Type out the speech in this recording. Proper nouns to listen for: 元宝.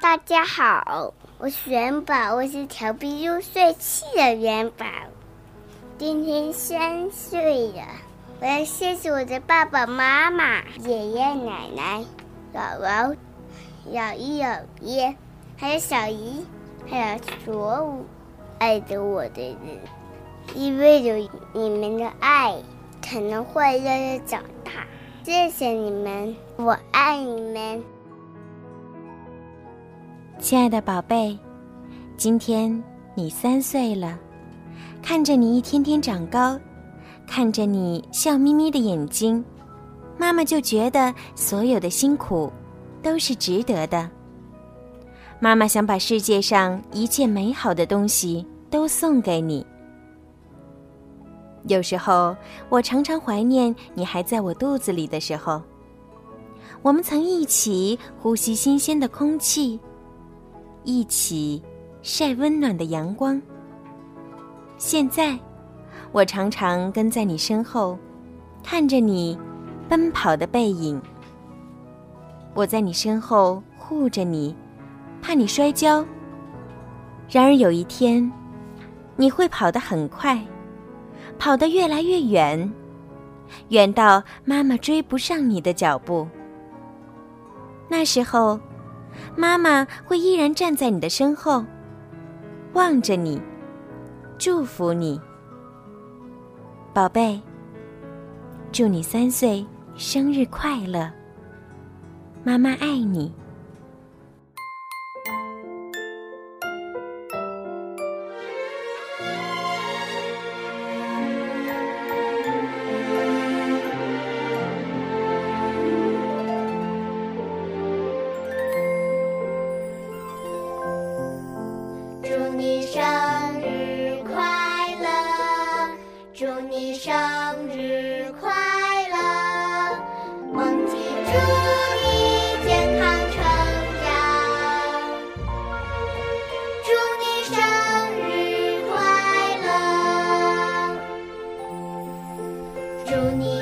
大家好，我是元宝，我是调皮又帅气的元宝，今天3岁了。我要谢谢我的爸爸妈妈、爷爷奶奶、姥姥、姥爷、姥爷，还有小姨，还有所有爱着我的人，因为有你们的爱，才能快乐的长大。谢谢你们，我爱你们。亲爱的宝贝，今天你3岁了，看着你一天天长高，看着你笑眯眯的眼睛，妈妈就觉得所有的辛苦都是值得的。妈妈想把世界上一切美好的东西都送给你。有时候，我常常怀念你还在我肚子里的时候，我们曾一起呼吸新鲜的空气，一起晒温暖的阳光。现在，我常常跟在你身后，看着你奔跑的背影。我在你身后护着你，怕你摔跤。然而有一天，你会跑得很快，跑得越来越远，远到妈妈追不上你的脚步。那时候，妈妈会依然站在你的身后，望着你，祝福你。宝贝，祝你3岁生日快乐，妈妈爱你。祝你